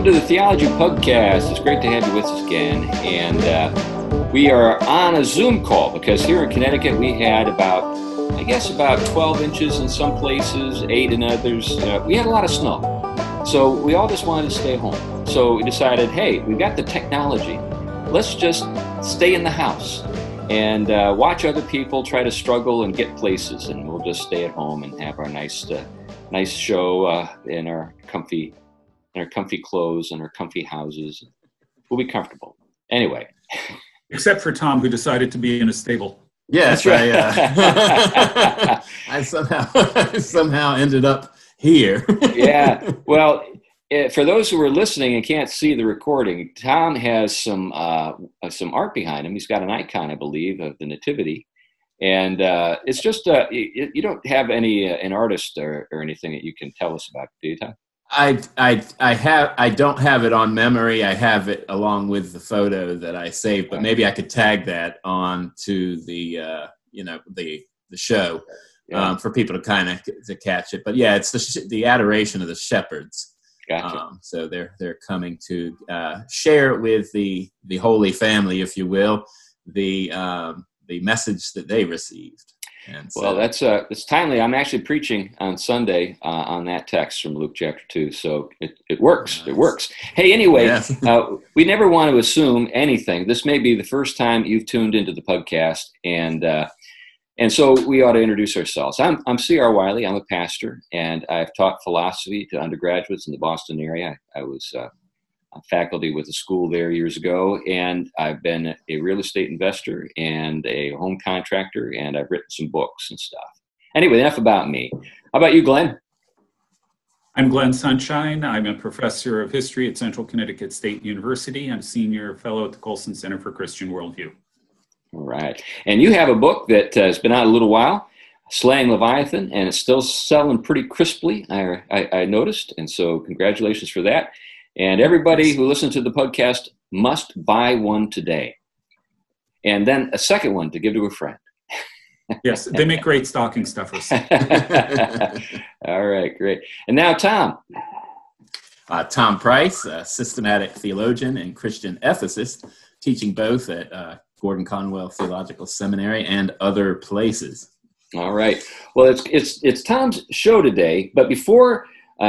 Welcome to the Theology Podcast. It's great to have you with us again. And we are on a Zoom call because here in Connecticut we had about 12 inches in some places, 8 in others. We had a lot of snow. So we all just wanted to stay home. So we decided, hey, we've got the technology. Let's just stay in the house and watch other people try to struggle and get places. And we'll just stay at home and have our nice show in our comfy clothes and our comfy houses. We'll be comfortable. Anyway. Except for Tom, who decided to be in a stable. Yes, that's right. I somehow ended up here. Yeah. Well, for those who are listening and can't see the recording, Tom has some art behind him. He's got an icon, I believe, of the Nativity. And it's just, you don't have an artist or anything that you can tell us about, do you, Tom? I don't have it on memory. I have it along with the photo that I saved, but maybe I could tag that on to the show for people to kind of to catch it. But yeah, it's the adoration of the shepherds. Gotcha. So they're coming to share with the Holy Family, if you will, the message that they received. And so, well, it's timely. I'm actually preaching on Sunday on that text from Luke chapter 2, so it works. Nice. It works. Hey, anyway, yes. We never want to assume anything. This may be the first time you've tuned into the podcast, and so we ought to introduce ourselves. I'm C.R. Wiley. I'm a pastor, and I've taught philosophy to undergraduates in the Boston area. I was on faculty with a school there years ago, and I've been a real estate investor and a home contractor, and I've written some books and stuff. Anyway, enough about me. How about you, Glenn? I'm Glenn Sunshine. I'm a professor of history at Central Connecticut State University. I'm senior fellow at the Colson Center for Christian Worldview. All right. And you have a book that has been out a little while, Slaying Leviathan, and it's still selling pretty crisply, I noticed, and so congratulations for that. And everybody who listens to the podcast must buy one today. And then a second one to give to a friend. Yes, they make great stocking stuffers. All right, great. And now Tom. Tom Price, a systematic theologian and Christian ethicist, teaching both at Gordon-Conwell Theological Seminary and other places. All right. Well, it's Tom's show today, but before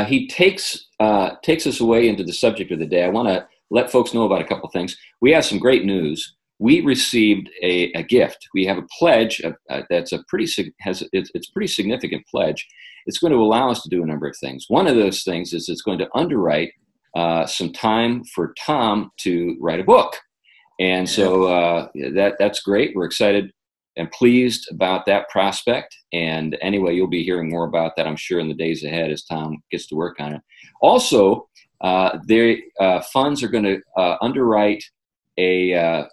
he takes us away into the subject of the day, I want to let folks know about a couple things. We have some great news. We received a gift. We have a pledge that's a pretty significant pledge. It's going to allow us to do a number of things. One of those things is it's going to underwrite some time for Tom to write a book. And so that's great. We're excited and pleased about that prospect. And anyway, you'll be hearing more about that, I'm sure, in the days ahead as Tom gets to work on it. Also, their funds are going to underwrite an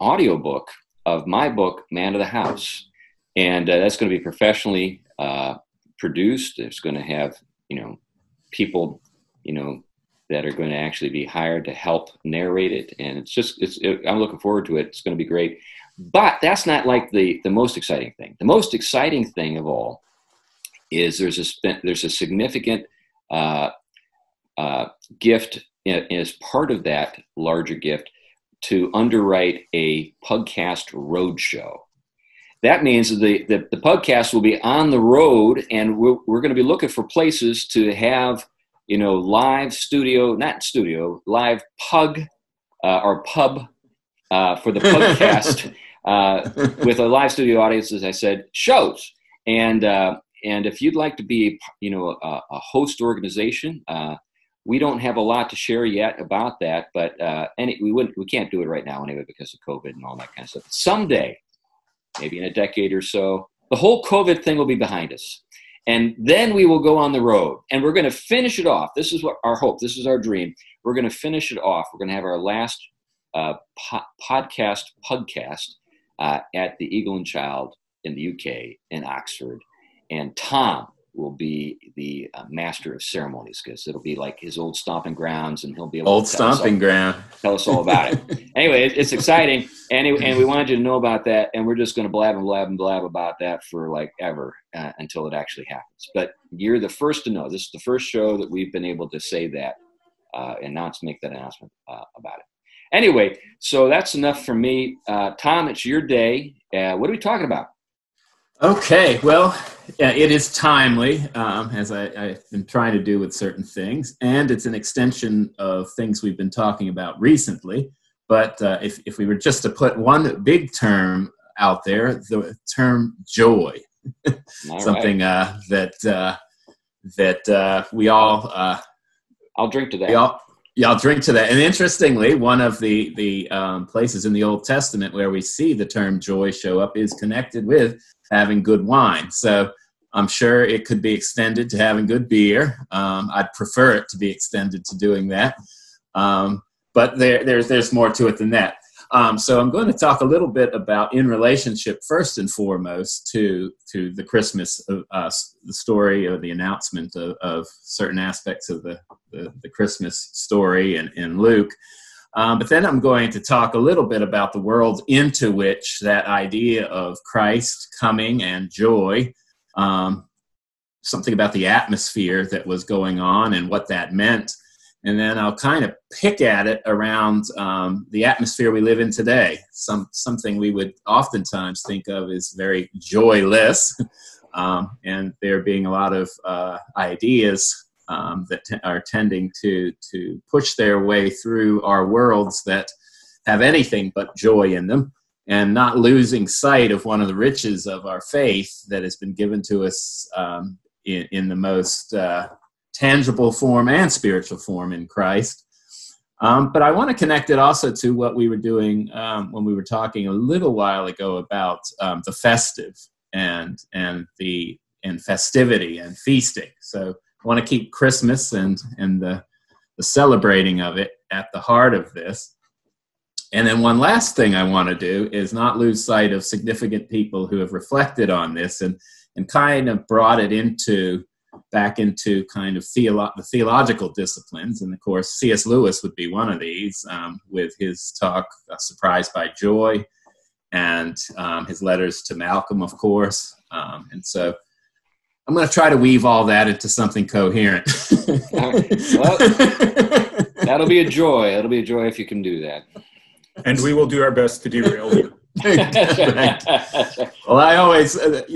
audiobook of my book, Man of the House. And that's going to be professionally produced. It's going to have, people, that are going to actually be hired to help narrate it. And I'm looking forward to it. It's going to be great. But that's not like the most exciting thing. The most exciting thing of all is there's a significant gift as part of that larger gift to underwrite a podcast roadshow. That means the podcast will be on the road, and we're going to be looking for places to have live pug or pub for the podcast. With a live studio audience, as I said, shows. And if you'd like to be, a host organization, we don't have a lot to share yet about that, but we can't do it right now anyway because of COVID and all that kind of stuff. Someday, maybe in a decade or so, the whole COVID thing will be behind us. And then we will go on the road, and we're going to finish it off. This is what our hope. This is our dream. We're going to finish it off. We're going to have our last podcast at the Eagle and Child in the UK in Oxford, and Tom will be the master of ceremonies because it'll be like his old stomping grounds, and he'll be able to tell us all about it. Anyway, it's exciting, and we wanted you to know about that, and we're just going to blab and blab and blab about that for like ever until it actually happens. But you're the first to know. This is the first show that we've been able to say that and not to make that announcement about it. Anyway, so that's enough for me. Tom, it's your day. What are we talking about? Okay, well, it is timely, as I've been trying to do with certain things, and it's an extension of things we've been talking about recently. But if we were just to put one big term out there, the term joy, something that we all... I'll drink to that. Yeah, I'll drink to that. And interestingly, one of the places in the Old Testament where we see the term joy show up is connected with having good wine. So I'm sure it could be extended to having good beer. I'd prefer it to be extended to doing that. But there's more to it than that. So I'm going to talk a little bit about, in relationship first and foremost to the Christmas, the story or the announcement of certain aspects of the Christmas story in Luke. But then I'm going to talk a little bit about the world into which that idea of Christ coming and joy, something about the atmosphere that was going on and what that meant. And then I'll kind of pick at it around the atmosphere we live in today. Something we would oftentimes think of as very joyless, and there being a lot of ideas that are tending to push their way through our worlds that have anything but joy in them, and not losing sight of one of the riches of our faith that has been given to us in the most... tangible form and spiritual form in Christ. But I want to connect it also to what we were doing when we were talking a little while ago about the festive and festivity and feasting. So I want to keep Christmas and the celebrating of it at the heart of this. And then one last thing I want to do is not lose sight of significant people who have reflected on this and kind of brought it back into kind of the theological disciplines. And of course, C.S. Lewis would be one of these with his talk, Surprised by Joy, and his letters to Malcolm, of course. And so I'm going to try to weave all that into something coherent. All right. Well, that'll be a joy. It'll be a joy if you can do that. And we will do our best to derail you. Right. Well, I always, and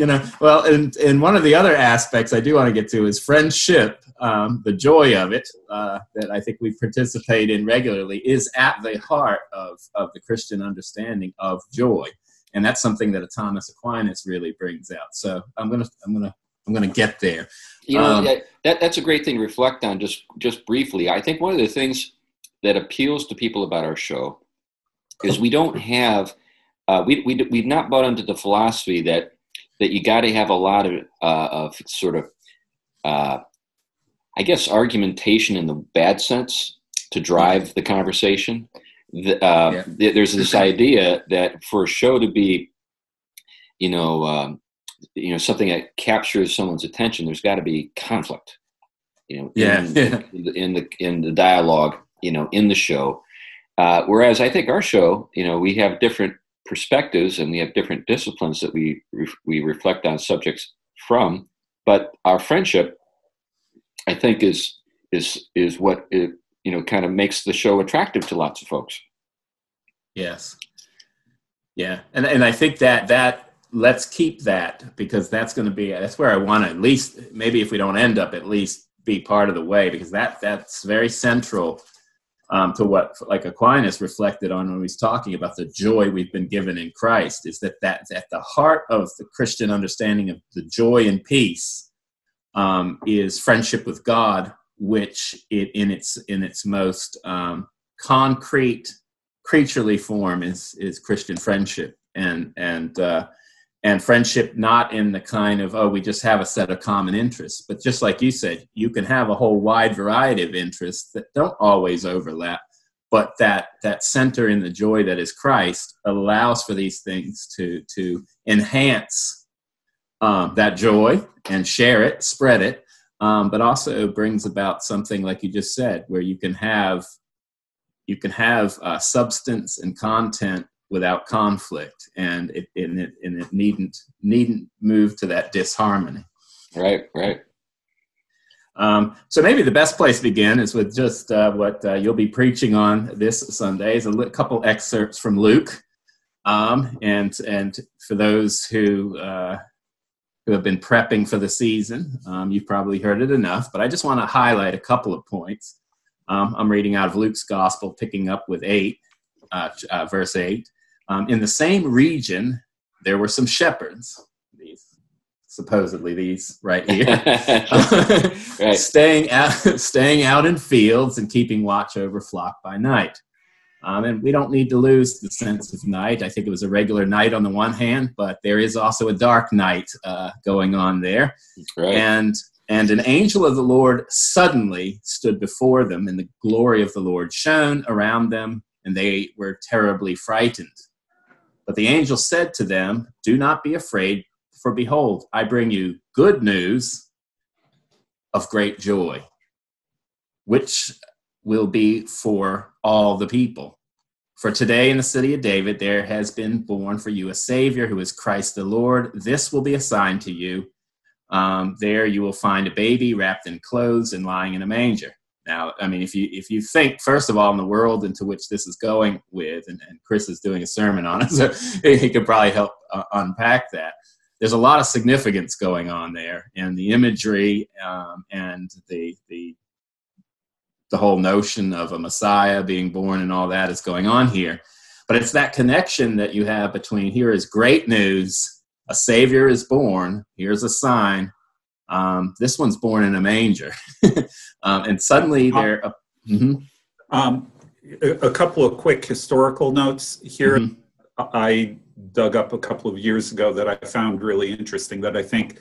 one of the other aspects I do want to get to is friendship. The joy of it that I think we participate in regularly is at the heart of the Christian understanding of joy. And that's something that Thomas Aquinas really brings out. So I'm going to get there. That's a great thing to reflect on just briefly. I think one of the things that appeals to people about our show is we don't have... We've not bought into the philosophy that you got to have a lot of argumentation in the bad sense to drive the conversation. There's this idea that for a show to be, something that captures someone's attention, there's got to be conflict, in the dialogue, in the show. Whereas I think our show, we have different perspectives and we have different disciplines that we reflect on subjects from, but our friendship, I think, is what it, kind of makes the show attractive to lots of folks. Yes. Yeah. And I think that let's keep that, because that's where I want to, at least, maybe if we don't end up, at least be part of the way, because that's very central to what, like Aquinas reflected on when he's talking about the joy we've been given in Christ, is that's at the heart of the Christian understanding of the joy and peace is friendship with God, which in its most concrete, creaturely form is Christian friendship, and friendship not in the kind of, we just have a set of common interests, but just like you said, you can have a whole wide variety of interests that don't always overlap, but that center in the joy that is Christ allows for these things to enhance that joy and share it, spread it, but also brings about something like you just said, where you can have substance and content without conflict, and it needn't move to that disharmony. Right. So maybe the best place to begin is with just what you'll be preaching on this Sunday is a couple excerpts from Luke. And for those who have been prepping for the season, you've probably heard it enough, but I just want to highlight a couple of points. I'm reading out of Luke's Gospel, picking up with verse 8. In the same region, there were some shepherds, these right here, right. staying out in fields and keeping watch over flock by night. And we don't need to lose the sense of night. I think it was a regular night on the one hand, but there is also a dark night going on there. Right. And an angel of the Lord suddenly stood before them, and the glory of the Lord shone around them, and they were terribly frightened. But the angel said to them, "Do not be afraid, for behold, I bring you good news of great joy, which will be for all the people. For today in the city of David there has been born for you a Savior who is Christ the Lord. This will be a sign to you. There you will find a baby wrapped in clothes and lying in a manger." Now, I mean, if you think, first of all, in the world into which this is going with, and Chris is doing a sermon on it, so he could probably help unpack that. There's a lot of significance going on there, and the imagery and the whole notion of a Messiah being born and all that is going on here. But it's that connection that you have between here is great news, a Savior is born, here's a sign, this one's born in a manger. And suddenly they're... a couple of quick historical notes here. I dug up a couple of years ago that I found really interesting that I think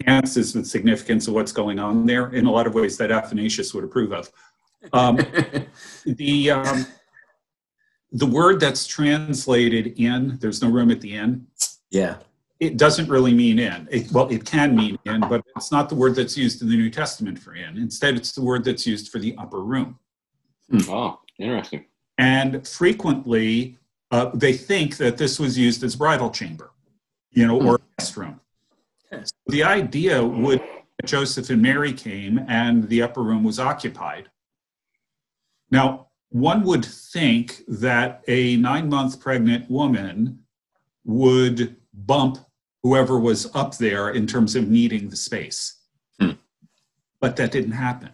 enhances the significance of what's going on there in a lot of ways that Athanasius would approve of. The word that's translated in, there's no room at the end. Yeah. It doesn't really mean in. It can mean in, but it's not the word that's used in the New Testament for in. Instead, it's the word that's used for the upper room. Oh, interesting. And frequently, they think that this was used as bridal chamber, or guest room. So the idea would be that Joseph and Mary came and the upper room was occupied. Now, one would think that a 9-month pregnant woman would bump whoever was up there in terms of needing the space. But that didn't happen.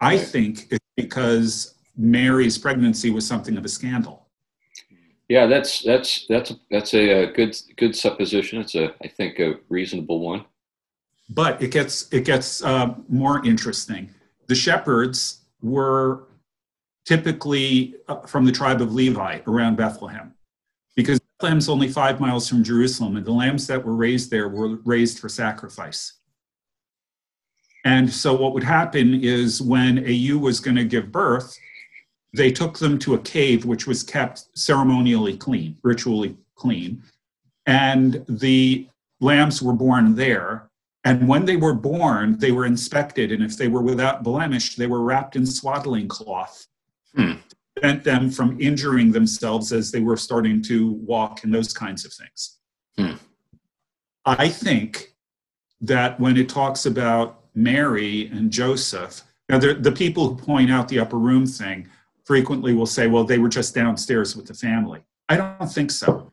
I think it's because Mary's pregnancy was something of a scandal. Yeah, that's a good supposition. It's I think a reasonable one. But it gets more interesting. The shepherds were typically from the tribe of Levi around Bethlehem, because Bethlehem's only 5 miles from Jerusalem, and the lambs that were raised there were raised for sacrifice. And so what would happen is when a ewe was going to give birth, they took them to a cave which was kept ceremonially clean, ritually clean, and the lambs were born there. And when they were born, they were inspected, and if they were without blemish, they were wrapped in swaddling cloth, to prevent them from injuring themselves as they were starting to walk and those kinds of things. I think that when it talks about Mary and Joseph, now the people who point out the upper room thing frequently will say, well, they were just downstairs with the family. I don't think so.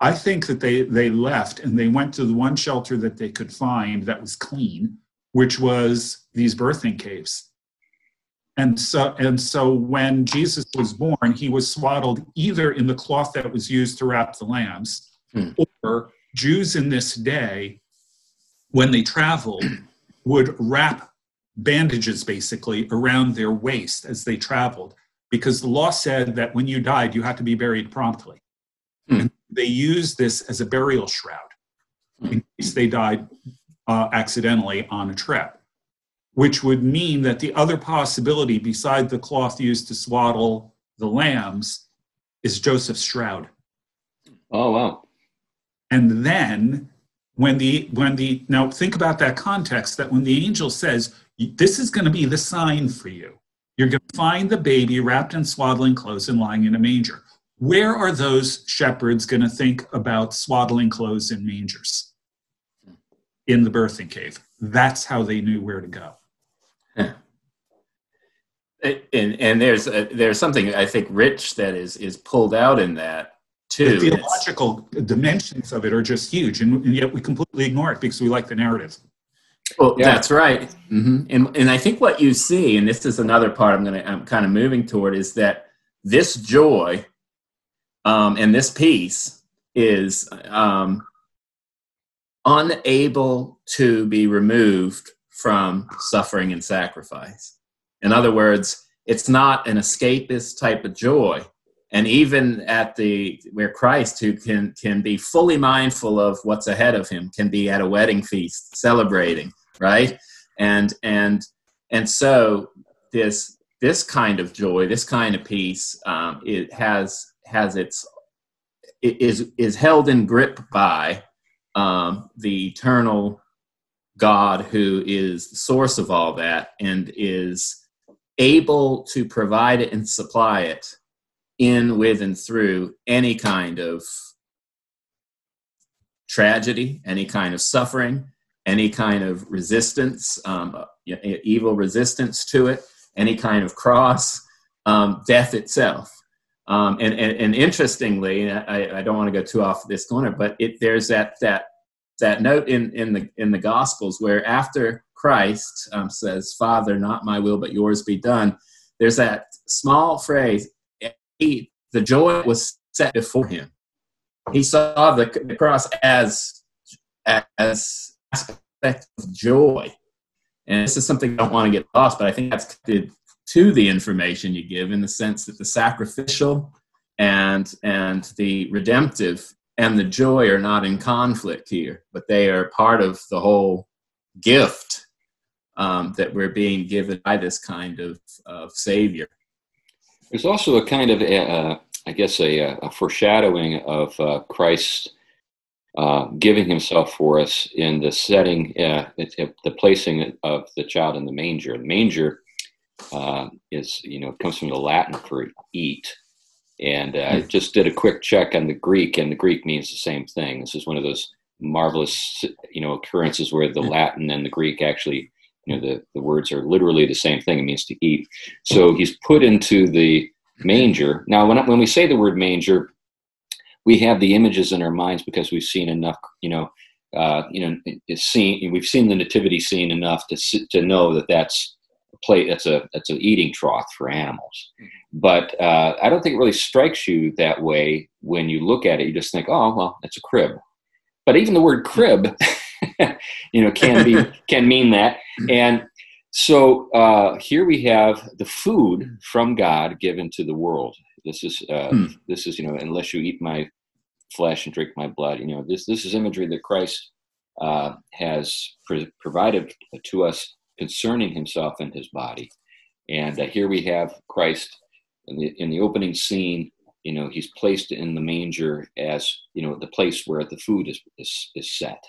I think that they left and they went to the one shelter that they could find that was clean, which was these birthing caves. And so when Jesus was born, he was swaddled either in the cloth that was used to wrap the lambs, or Jews in this day, when they traveled, would wrap bandages basically around their waist as they traveled, because the law said that when you died, you had to be buried promptly. And they used this as a burial shroud in case they died accidentally on a trip, which would mean that the other possibility beside the cloth used to swaddle the lambs is Joseph's shroud. Oh, wow. And then when the now think about that context, that when the angel says, "This is going to be the sign for you. You're going to find the baby wrapped in swaddling clothes and lying in a manger." Where are those shepherds going to think about swaddling clothes and mangers? In the birthing cave. That's how they knew where to go. Yeah. And there's something I think rich that is pulled out in that too. The theological dimensions of it are just huge, and yet we completely ignore it because we like the narrative. Well, yeah. That's right. Mm-hmm. And I think what you see, and this is another part I'm kind of moving toward, is that this joy and this peace is unable to be removed from suffering and sacrifice. In other words, it's not an escapist type of joy. And even at where Christ, who can be fully mindful of what's ahead of him, can be at a wedding feast celebrating, right? And so this kind of joy, this kind of peace, it has its it is held in grip by the eternal God, who is the source of all that, and is able to provide it and supply it in, with, and through any kind of tragedy, any kind of suffering, any kind of resistance, evil resistance to it, any kind of cross, death itself. And interestingly, I don't want to go too off this corner, but there's that note in the Gospels where after Christ says, "Father, not my will, but yours be done," there's that small phrase, the joy was set before him. He saw the cross as aspect of joy. And this is something I don't want to get lost, but I think that's connected to the information you give, in the sense that the sacrificial and the redemptive and the joy are not in conflict here, but they are part of the whole gift that we're being given by this kind of Savior. There's also a kind of, a foreshadowing of Christ giving himself for us in the setting, the placing of the child in the manger. The manger comes from the Latin for eat. And I just did a quick check on the Greek, and the Greek means the same thing. This is one of those marvelous, occurrences where the Latin and the Greek actually, the words are literally the same thing. It means to eat. So he's put into the manger. Now, when we say the word manger, we have the images in our minds because we've seen enough, we've seen the nativity scene enough to know that that's a plate. That's an eating trough for animals. But I don't think it really strikes you that way when you look at it. You just think, oh, well, it's a crib. But even the word crib can mean that. And so here we have the food from God given to the world. This is unless you eat my flesh and drink my blood. This is imagery that Christ has provided to us concerning himself and his body. And here we have Christ in the opening scene. He's placed in the manger as the place where the food is set.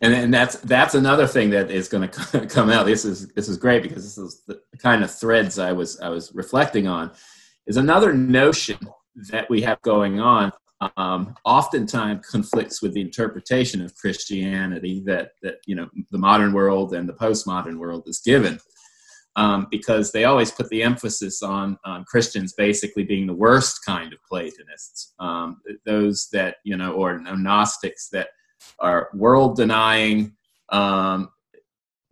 And that's another thing that is going to come out. This is great, because this is the kind of threads I was reflecting on. Is another notion that we have going on, oftentimes conflicts with the interpretation of Christianity that the modern world and the postmodern world is given, because they always put the emphasis on Christians basically being the worst kind of Platonists, those that or Gnostics that are world-denying,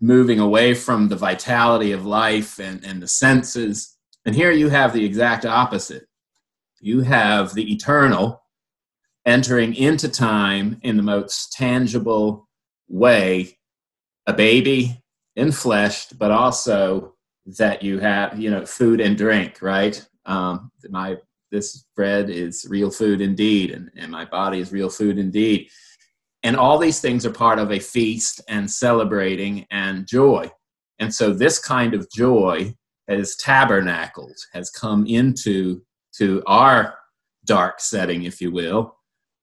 moving away from the vitality of life and the senses. And here you have the exact opposite. You have the eternal entering into time in the most tangible way, a baby in flesh, but also that you have, food and drink, right? This bread is real food indeed, and my body is real food indeed. And all these things are part of a feast and celebrating and joy. And so this kind of joy has tabernacled, has come into our dark setting, if you will.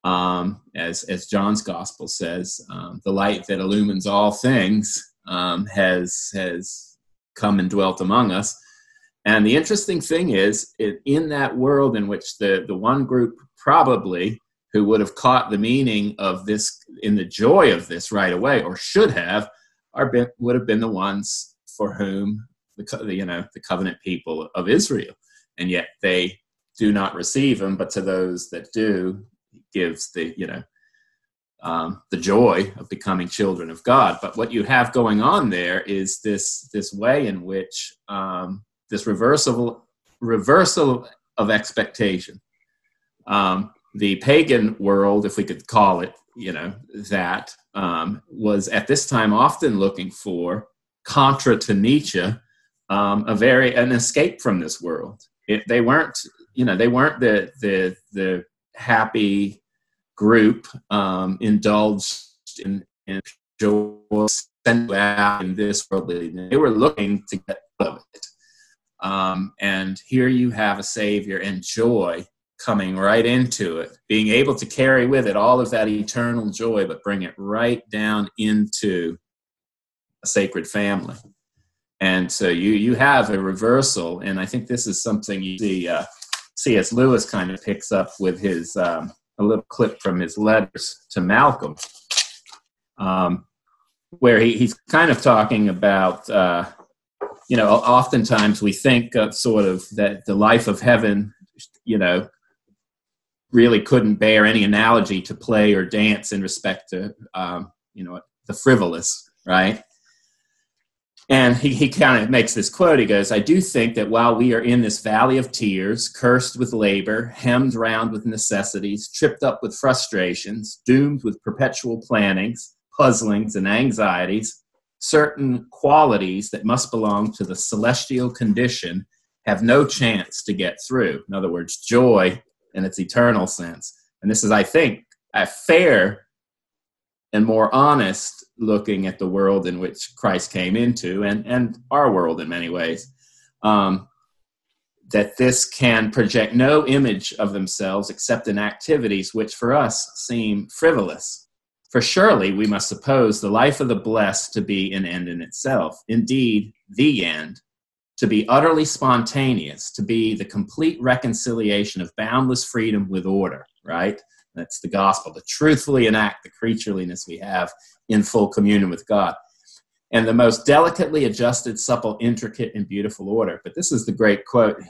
As John's gospel says, the light that illumines all things has come and dwelt among us. And the interesting thing is, in that world in which the one group probably who would have caught the meaning of this in the joy of this right away, or should have, would have been the ones for whom the covenant people of Israel, and yet they do not receive him. But to those that do, he gives the joy of becoming children of God. But what you have going on there is this way in which this reversal of expectation. The pagan world, if we could call it, that was at this time often looking for, contra to Nietzsche, an escape from this world. They weren't the happy group indulged in joy in this worldliness. They were looking to get out of it. And here you have a savior and joy coming right into it, being able to carry with it all of that eternal joy, but bring it right down into a sacred family. And so you have a reversal, and I think this is something you see C.S. Lewis kind of picks up with his a little clip from his letters to Malcolm, where he's kind of talking about, oftentimes we think of sort of that the life of heaven, really couldn't bear any analogy to play or dance in respect to, the frivolous, right? And he kind of makes this quote. He goes, "I do think that while we are in this valley of tears, cursed with labor, hemmed round with necessities, tripped up with frustrations, doomed with perpetual plannings, puzzlings, and anxieties, certain qualities that must belong to the celestial condition have no chance to get through." In other words, joy in its eternal sense. And this is, I think, a fair and more honest looking at the world in which Christ came into, and our world in many ways, that this can project no image of themselves except in activities which for us seem frivolous. For surely we must suppose the life of the blessed to be an end in itself, indeed the end, to be utterly spontaneous, to be the complete reconciliation of boundless freedom with order, right? That's the gospel, to truthfully enact the creatureliness we have in full communion with God, and the most delicately adjusted, supple, intricate, and beautiful order. But this is the great quote.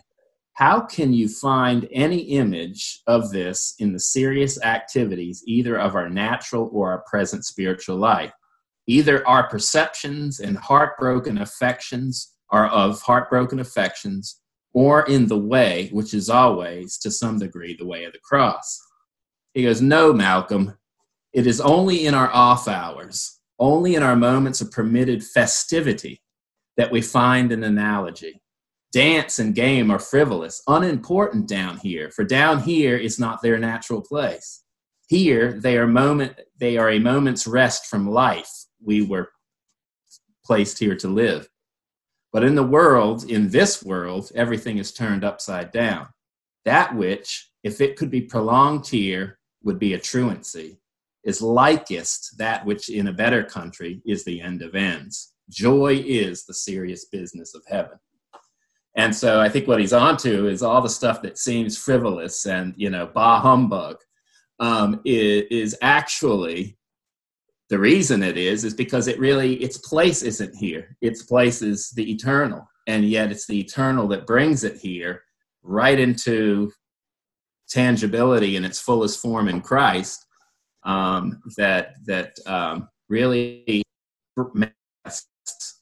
"How can you find any image of this in the serious activities, either of our natural or our present spiritual life? Either our perceptions and heartbroken affections are of heartbroken affections, or in the way, which is always, to some degree, the way of the cross." He goes, "No, Malcolm, it is only in our off hours, only in our moments of permitted festivity that we find an analogy. Dance and game are frivolous, unimportant down here, for down here is not their natural place. Here they are a moment's rest from life. We were placed here to live. But in the world, in this world, everything is turned upside down. That which, if it could be prolonged here, would be a truancy, is likest that which in a better country is the end of ends. Joy is the serious business of heaven." And so I think what he's onto is all the stuff that seems frivolous and, bah humbug, is actually, the reason it is because it really, its place isn't here. Its place is the eternal. And yet it's the eternal that brings it here right into tangibility in its fullest form in Christ, that really manifests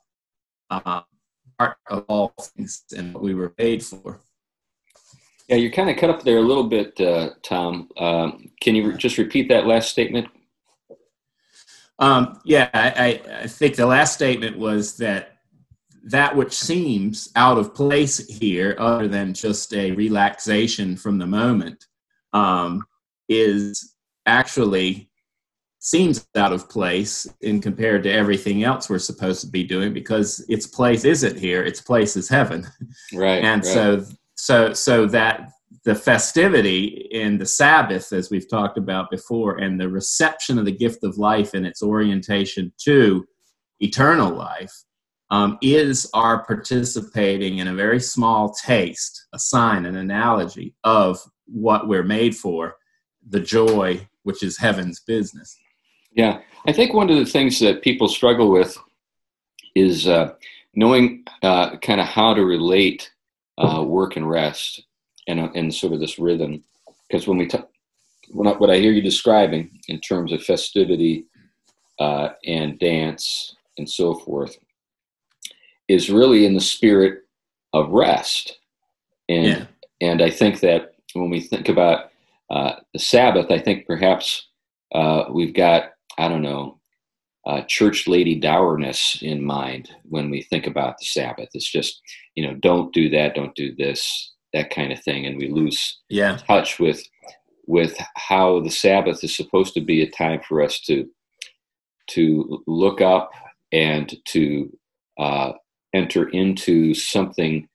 part of all things and what we were paid for. Yeah, you're kind of cut up there a little bit, Tom. Can you just repeat that last statement? I think the last statement was that which seems out of place here, other than just a relaxation from the moment, is actually seems out of place in compared to everything else we're supposed to be doing, because its place isn't here, its place is heaven. Right. And right. So that the festivity in the Sabbath, as we've talked about before, and the reception of the gift of life and its orientation to eternal life, is our participating in a very small taste, a sign, an analogy of what we're made for, the joy, which is heaven's business. Yeah, I think one of the things that people struggle with is knowing kind of how to relate work and rest and sort of this rhythm. Because when we talk, what I hear you describing in terms of festivity and dance and so forth is really in the spirit of rest. And yeah. And I think that when we think about the Sabbath, I think perhaps we've got, I don't know, church lady dourness in mind when we think about the Sabbath. It's just, you know, don't do that, don't do this, that kind of thing. And we lose touch with how the Sabbath is supposed to be a time for us to look up and to enter into something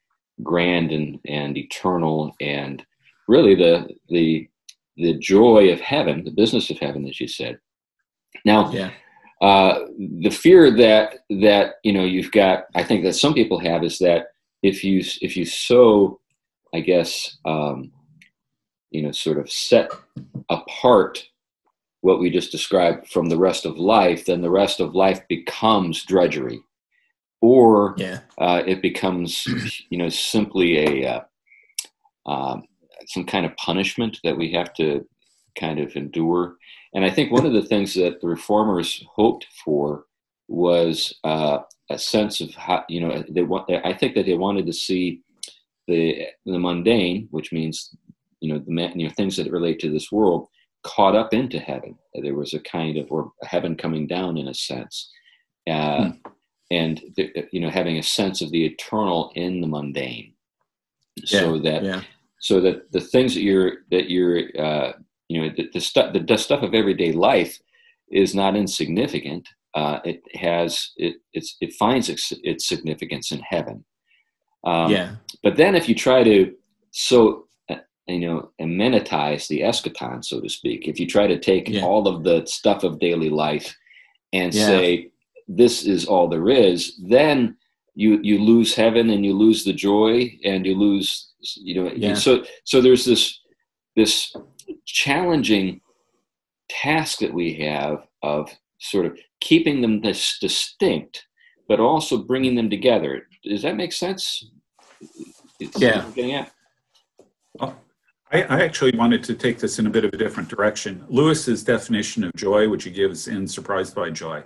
grand and eternal, and really the joy of heaven, the business of heaven, as you said. Now, the fear that you know you've got, I think that some people have, is that if you so, I guess, you know, sort of set apart what we just described from the rest of life, then the rest of life becomes drudgery. Or it becomes, you know, simply a some kind of punishment that we have to kind of endure. And I think one of the things that the reformers hoped for was a sense of how, you know, I think that they wanted to see the mundane, which means, you know, things that relate to this world, caught up into heaven. There was a kind of, or heaven coming down in a sense. And, you know, having a sense of the eternal in the mundane, so that the things that you're you know, the stuff of everyday life is not insignificant. It finds its significance in heaven. But then if you try to amenitize the eschaton, so to speak, if you try to take all of the stuff of daily life and say, this is all there is, then you lose heaven and you lose the joy and you lose, you know, so there's this challenging task that we have of sort of keeping them this distinct, but also bringing them together. Does that make sense? I actually wanted to take this in a bit of a different direction. Lewis's definition of joy, which he gives in Surprised by Joy,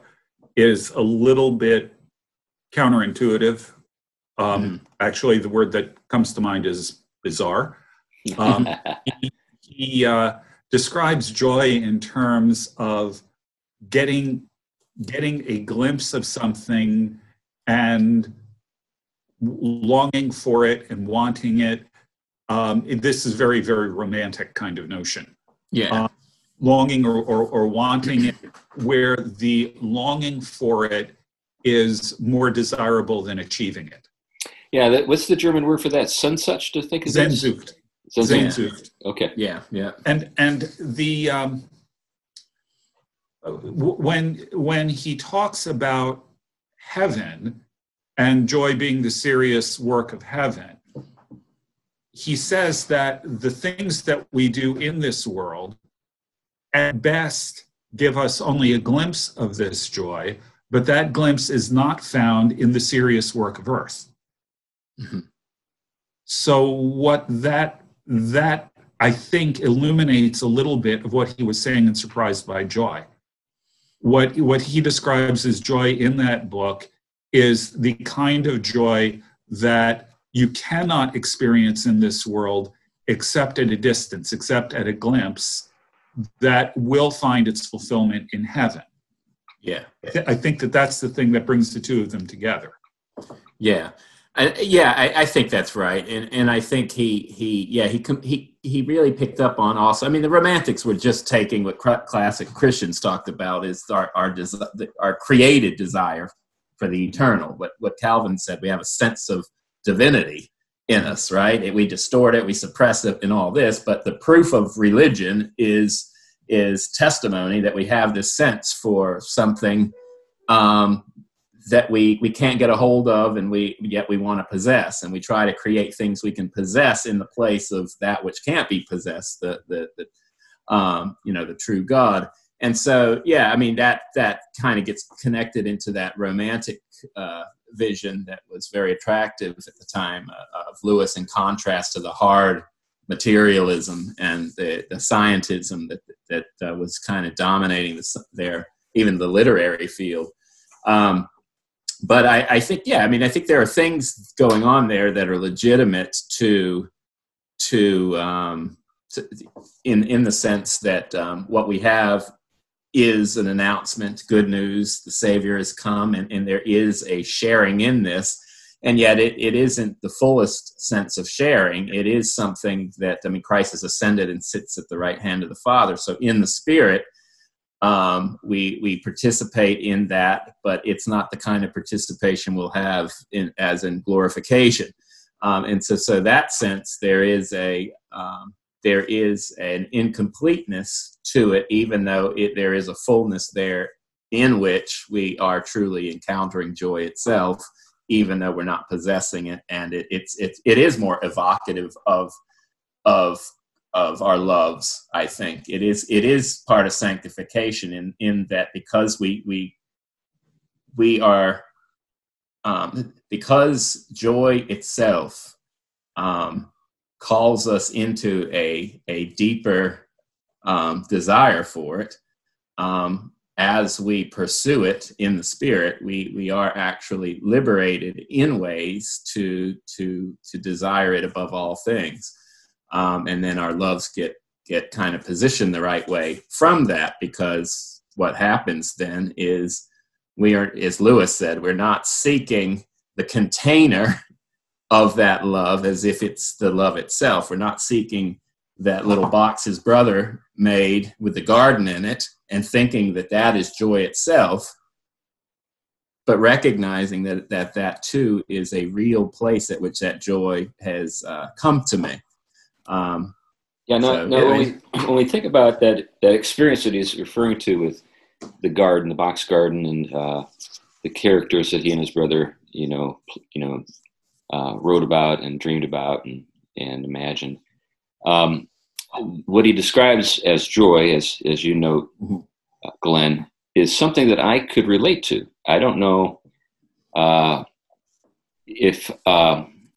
is a little bit counterintuitive. Actually, the word that comes to mind is bizarre. He describes joy in terms of getting a glimpse of something and longing for it and wanting it. This is very, very romantic kind of notion. Longing or wanting it, where the longing for it is more desirable than achieving it. What's the German word for that? Sehnsucht, I think. Sehnsucht. Sehnsucht. Okay. Yeah. And the when he talks about heaven and joy being the serious work of heaven, he says that the things that we do in this world at best give us only a glimpse of this joy, but that glimpse is not found in the serious work of earth. So what that I think illuminates a little bit of what he was saying in Surprised by Joy. What he describes as joy in that book is the kind of joy that you cannot experience in this world except at a distance, except at a glimpse, that will find its fulfillment in heaven. I think that's the thing that brings the two of them together. I think that's right, and I think he really picked up on also. I mean, the Romantics were just taking what classic Christians talked about is our created desire for the eternal. But what Calvin said, we have a sense of divinity in us, right? We distort it, we suppress it, and all this. But the proof of religion is testimony that we have this sense for something that we can't get a hold of, and yet we want to possess, and we try to create things we can possess in the place of that which can't be possessed. the true God. And so, yeah, I mean, that kind of gets connected into that romantic vision that was very attractive at the time of Lewis, in contrast to the hard materialism and the scientism that was kind of dominating even the literary field. But I think, yeah, I mean, I think there are things going on there that are legitimate in the sense that what we have is an announcement, good news, the Savior has come, and there is a sharing in this, and yet it isn't the fullest sense of sharing. It is something that, I mean, Christ has ascended and sits at the right hand of the Father. So in the Spirit, we participate in that, but it's not the kind of participation we'll have as in glorification. And so that sense, there is an incompleteness to it, even though there is a fullness there in which we are truly encountering joy itself, even though we're not possessing it. And it is more evocative of our loves, I think. It is part of sanctification in that, because we are, because joy itself calls us into a deeper desire for it. As we pursue it in the Spirit, we are actually liberated in ways to desire it above all things. And then our loves get kind of positioned the right way from that, because what happens then is we are, as Lewis said, we're not seeking the container of that love as if it's the love itself. We're not seeking that little box his brother made with the garden in it and thinking that is joy itself, but recognizing that too is a real place at which that joy has come to me. When we think about that experience that he's referring to with the garden, the box garden, and the characters that he and his brother, wrote about and dreamed about and imagined. What he describes as joy, as you know, Glenn, is something that I could relate to. I don't know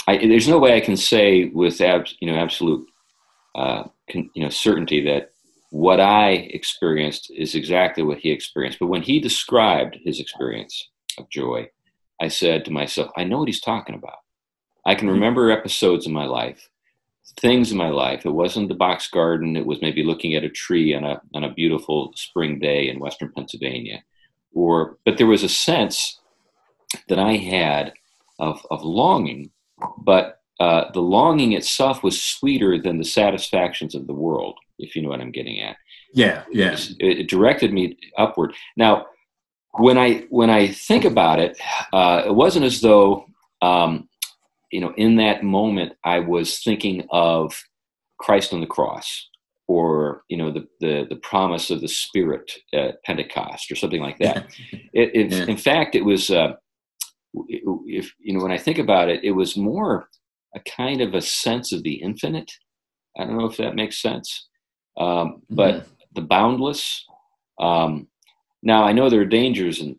there's no way I can say with absolute certainty that what I experienced is exactly what he experienced. But when he described his experience of joy, I said to myself, I know what he's talking about. I can remember episodes in my life, things in my life. It wasn't the box garden. It was maybe looking at a tree on a beautiful spring day in Western Pennsylvania. But there was a sense that I had of longing, but the longing itself was sweeter than the satisfactions of the world, if you know what I'm getting at. Yeah, yeah. It directed me upward. Now, when I think about it, it wasn't as though, in that moment I was thinking of Christ on the cross, or, the promise of the Spirit at Pentecost or something like that. In fact, it was, when I think about it, it was more a kind of a sense of the infinite. I don't know if that makes sense. But the boundless, now I know there are dangers with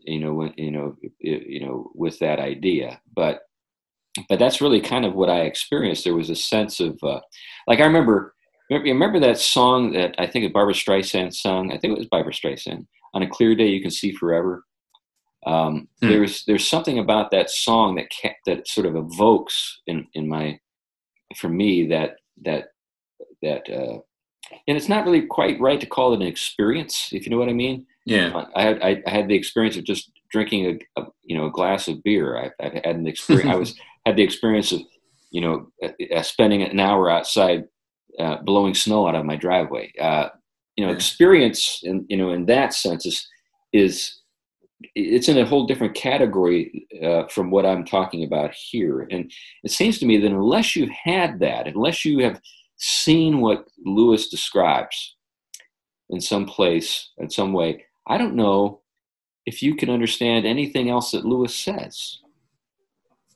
that idea, but that's really kind of what I experienced. There was a sense of, like, I remember that song that I think Barbara Streisand sung. I think it was Barbara Streisand, "On a Clear Day You Can See Forever." There's something about that song that sort of evokes for me that and it's not really quite right to call it an experience, if you know what I mean. Yeah, I had the experience of just drinking a glass of beer. I've had an experience. I had the experience of spending an hour outside blowing snow out of my driveway. Experience in that sense is it's in a whole different category from what I'm talking about here. And it seems to me that unless you had that, unless you have seen what Lewis describes in some place, in some way, I don't know if you can understand anything else that Lewis says.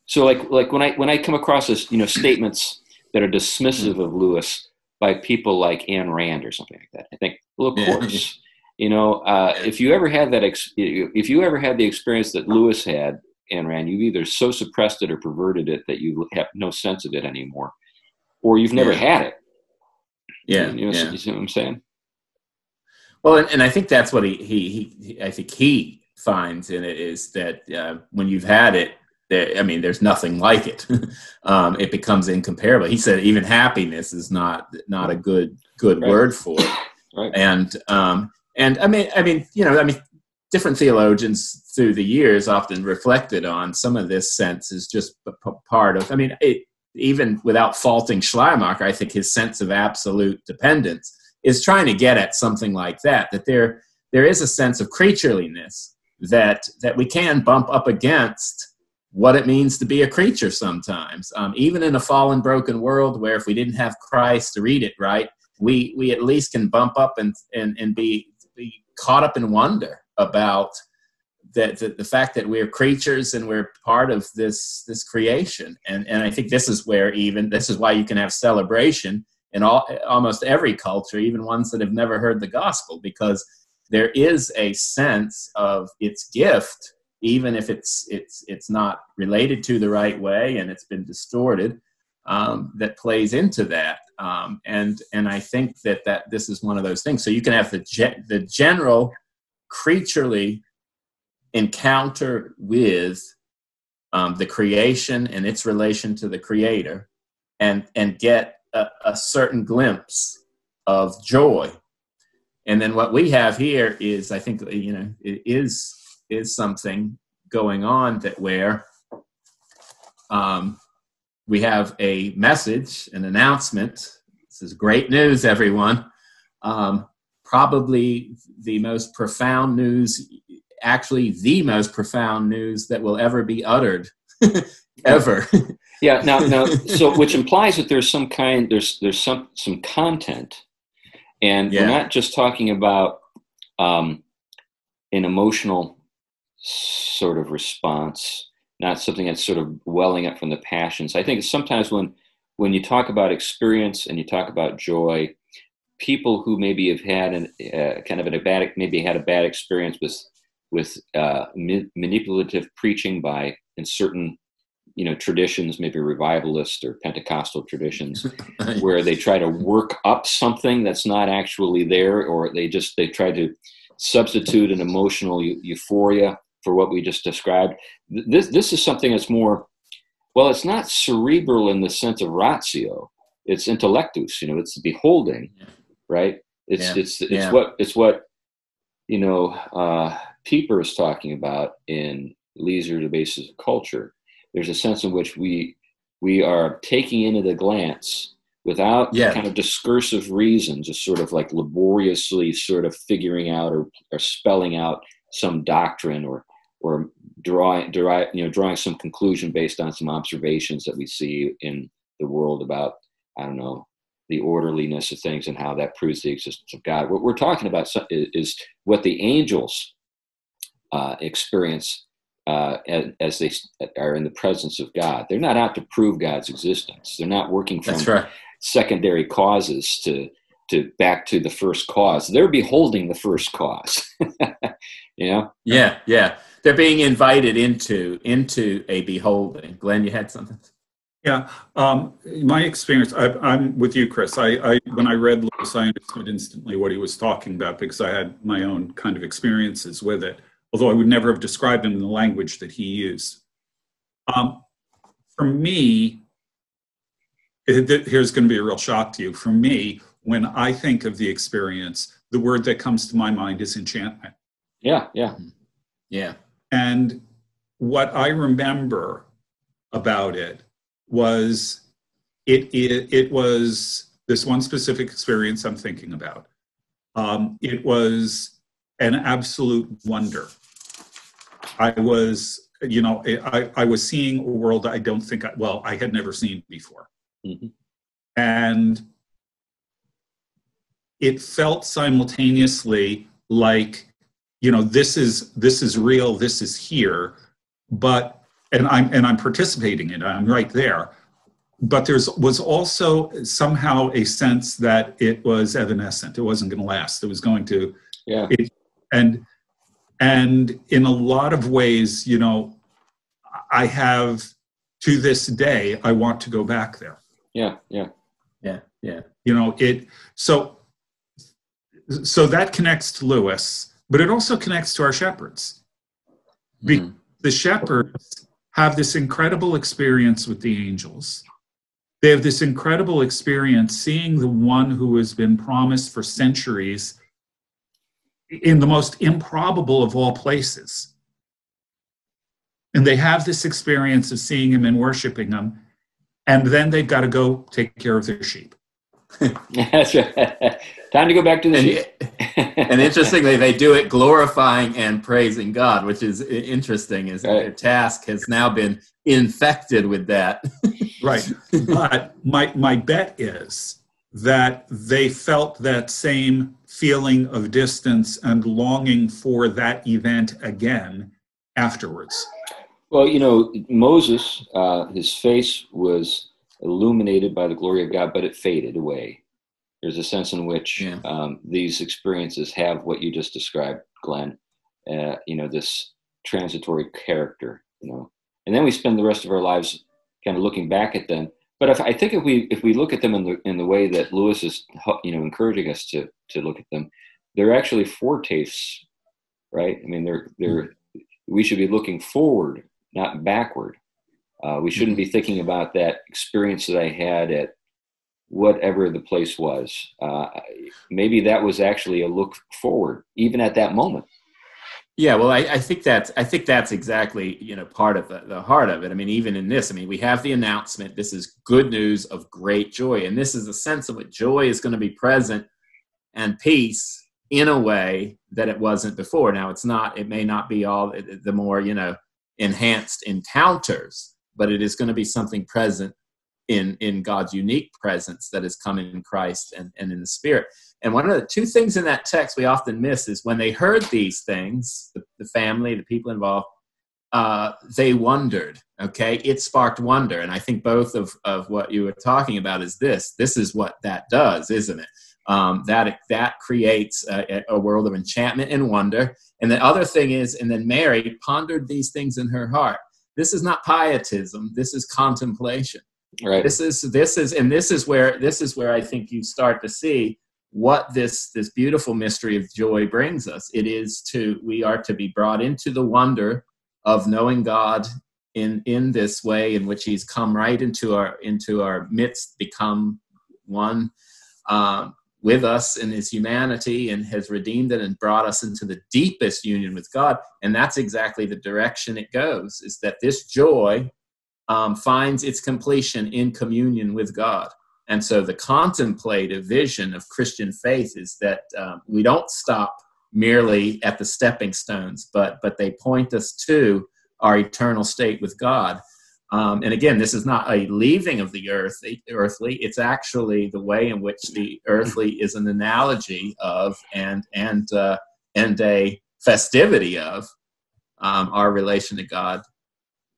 So like when I come across this, statements that are dismissive of Lewis by people like Ayn Rand or something like that. I think, well, of course, you know, if you ever had that, if you ever had the experience that Lewis had, Ayn Rand, you've either so suppressed it or perverted it that you have no sense of it anymore, or you've never had it. Yeah. You know, you see what I'm saying? Well, and I think that's what he I think he finds in it is that when you've had it, I mean, there's nothing like it. It becomes incomparable. He said even happiness is not a good right. word for it. Right. And I mean, you know, I mean, different theologians through the years often reflected on some of this sense is just part of. I mean, even without faulting Schleiermacher, I think his sense of absolute dependence is trying to get at something like that. That there is a sense of creatureliness that we can bump up against. What it means to be a creature sometimes, even in a fallen, broken world, where if we didn't have Christ to read it right, we at least can bump up and be caught up in wonder about the fact that we're creatures and we're part of this creation. And I think this is why you can have celebration in almost every culture, even ones that have never heard the gospel, because there is a sense of its gift. Even if it's not related to the right way and it's been distorted, that plays into that. And I think that this is one of those things. So you can have the general creaturely encounter with the creation and its relation to the Creator, and get a certain glimpse of joy. And then what we have here is, I think, you know, it is something going on that where we have a message, an announcement. This is great news, everyone. Probably the most profound news, actually the most profound news that will ever be uttered, ever. Yeah. Now. So, which implies that there's some kind, there's some content, and we're not just talking about an emotional sort of response, not something that's sort of welling up from the passions. I think sometimes when you talk about experience and you talk about joy, people who maybe have had a bad experience with manipulative preaching by in certain, you know, traditions, maybe revivalist or Pentecostal traditions, where they try to work up something that's not actually there, or they try to substitute an emotional euphoria for what we just described. This is something that's more, well, it's not cerebral in the sense of ratio. It's intellectus, you know, it's beholding, right? It's what you know, Pieper is talking about in Leisure: The Basis of Culture. There's a sense in which we are taking into the glance without kind of discursive reason, just sort of like laboriously sort of figuring out or spelling out some doctrine or drawing some conclusion based on some observations that we see in the world about, I don't know, the orderliness of things and how that proves the existence of God. What we're talking about is what the angels experience as they are in the presence of God. They're not out to prove God's existence. They're not working from secondary causes to back to the first cause. They're beholding the first cause. You know? Yeah, yeah. They're being invited into a beholding. Glenn, you had something? Yeah. My experience, I'm with you, Chris. I when I read Lewis, I understood instantly what he was talking about because I had my own kind of experiences with it, although I would never have described him in the language that he used. For me, here's going to be a real shock to you. For me, when I think of the experience, the word that comes to my mind is enchantment. Yeah, yeah, yeah. And what I remember about it was it was this one specific experience I'm thinking about. It was an absolute wonder. I was seeing a world I don't think I had never seen before. Mm-hmm. And it felt simultaneously like, you know, this is real, this is here, but, and I'm participating in it, I'm right there, But there was also somehow a sense that it was evanescent. It wasn't going to last. It was going to, yeah. And in a lot of ways, you know, I have to this day, I want to go back there. Yeah, yeah, yeah, yeah. You know, it, so that connects to Lewis, but it also connects to our shepherds. Because the shepherds have this incredible experience with the angels. They have this incredible experience seeing the one who has been promised for centuries in the most improbable of all places. And they have this experience of seeing him and worshiping him. And then they've got to go take care of their sheep. That's right. Time to go back to the sheep. And interestingly, they do it glorifying and praising God, which is interesting. Is right. Their task has now been infected with that. Right. But my bet is that they felt that same feeling of distance and longing for that event again afterwards. Well, you know, Moses, his face was illuminated by the glory of God, but it faded away. There's a sense in which these experiences have what you just described, Glenn, you know, this transitory character, you know, and then we spend the rest of our lives kind of looking back at them. But if we look at them in the way that Lewis is, you know, encouraging us to look at them, they're actually foretastes, right? I mean, we should be looking forward, not backward. We shouldn't be thinking about that experience that I had at whatever the place was. Maybe that was actually a look forward, even at that moment. Yeah, well, I think that's exactly, you know, part of the heart of it. I mean, even in this, I mean, we have the announcement. This is good news of great joy, and this is a sense of what joy is going to be present and peace in a way that it wasn't before. Now, it's not. It may not be all the more, you know, enhanced encounters. But it is going to be something present in God's unique presence that has come in Christ and in the Spirit. And one of the two things in that text we often miss is when they heard these things, the family, the people involved, they wondered, okay? It sparked wonder. And I think both of what you were talking about is this. This is what that does, isn't it? That creates a world of enchantment and wonder. And the other thing is, and then Mary pondered these things in her heart. This is not pietism. This is contemplation. Right. This is where I think you start to see what this beautiful mystery of joy brings us. It is we are to be brought into the wonder of knowing God in this way in which He's come right into our midst, become one with us in His humanity, and has redeemed it and brought us into the deepest union with God. And that's exactly the direction it goes, is that this joy finds its completion in communion with God. And so the contemplative vision of Christian faith is that we don't stop merely at the stepping stones, but they point us to our eternal state with God. And again, this is not a leaving of the earth, earthly. It's actually the way in which the earthly is an analogy of and a festivity of our relation to God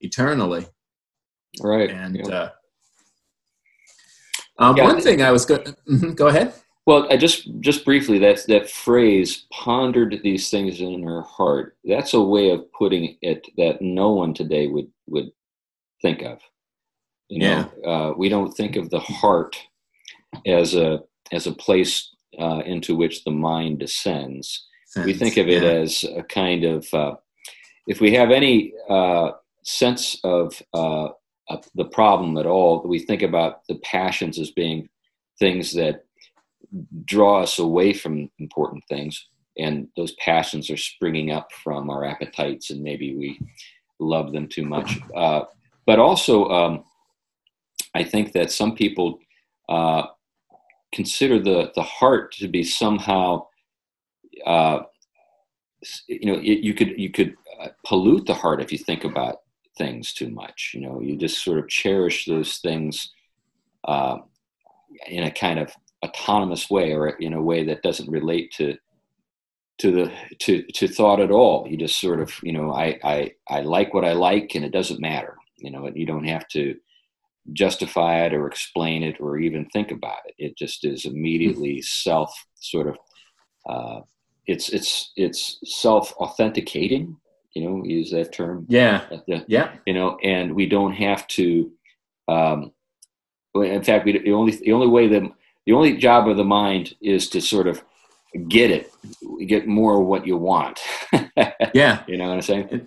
eternally. Right. And yeah. One thing I was going to go ahead. Well, I just briefly, that phrase, pondered these things in her heart. That's a way of putting it that no one today would think of, you know, yeah. We don't think of the heart as a place into which the mind descends. We think of it yeah. as a kind of, if we have any sense of the problem at all, we think about the passions as being things that draw us away from important things, and those passions are springing up from our appetites, and maybe we love them too much. But also, I think that some people consider the heart to be somehow, you know, you could pollute the heart if you think about things too much. You know, you just sort of cherish those things in a kind of autonomous way, or in a way that doesn't relate to thought at all. You just sort of, you know, I like what I like, and it doesn't matter. You know, you don't have to justify it or explain it or even think about it. It just is immediately self sort of, it's self-authenticating, use that term. Yeah. And we don't have to, in fact, the only job of the mind is to sort of get more of what you want. Yeah. You know what I'm saying?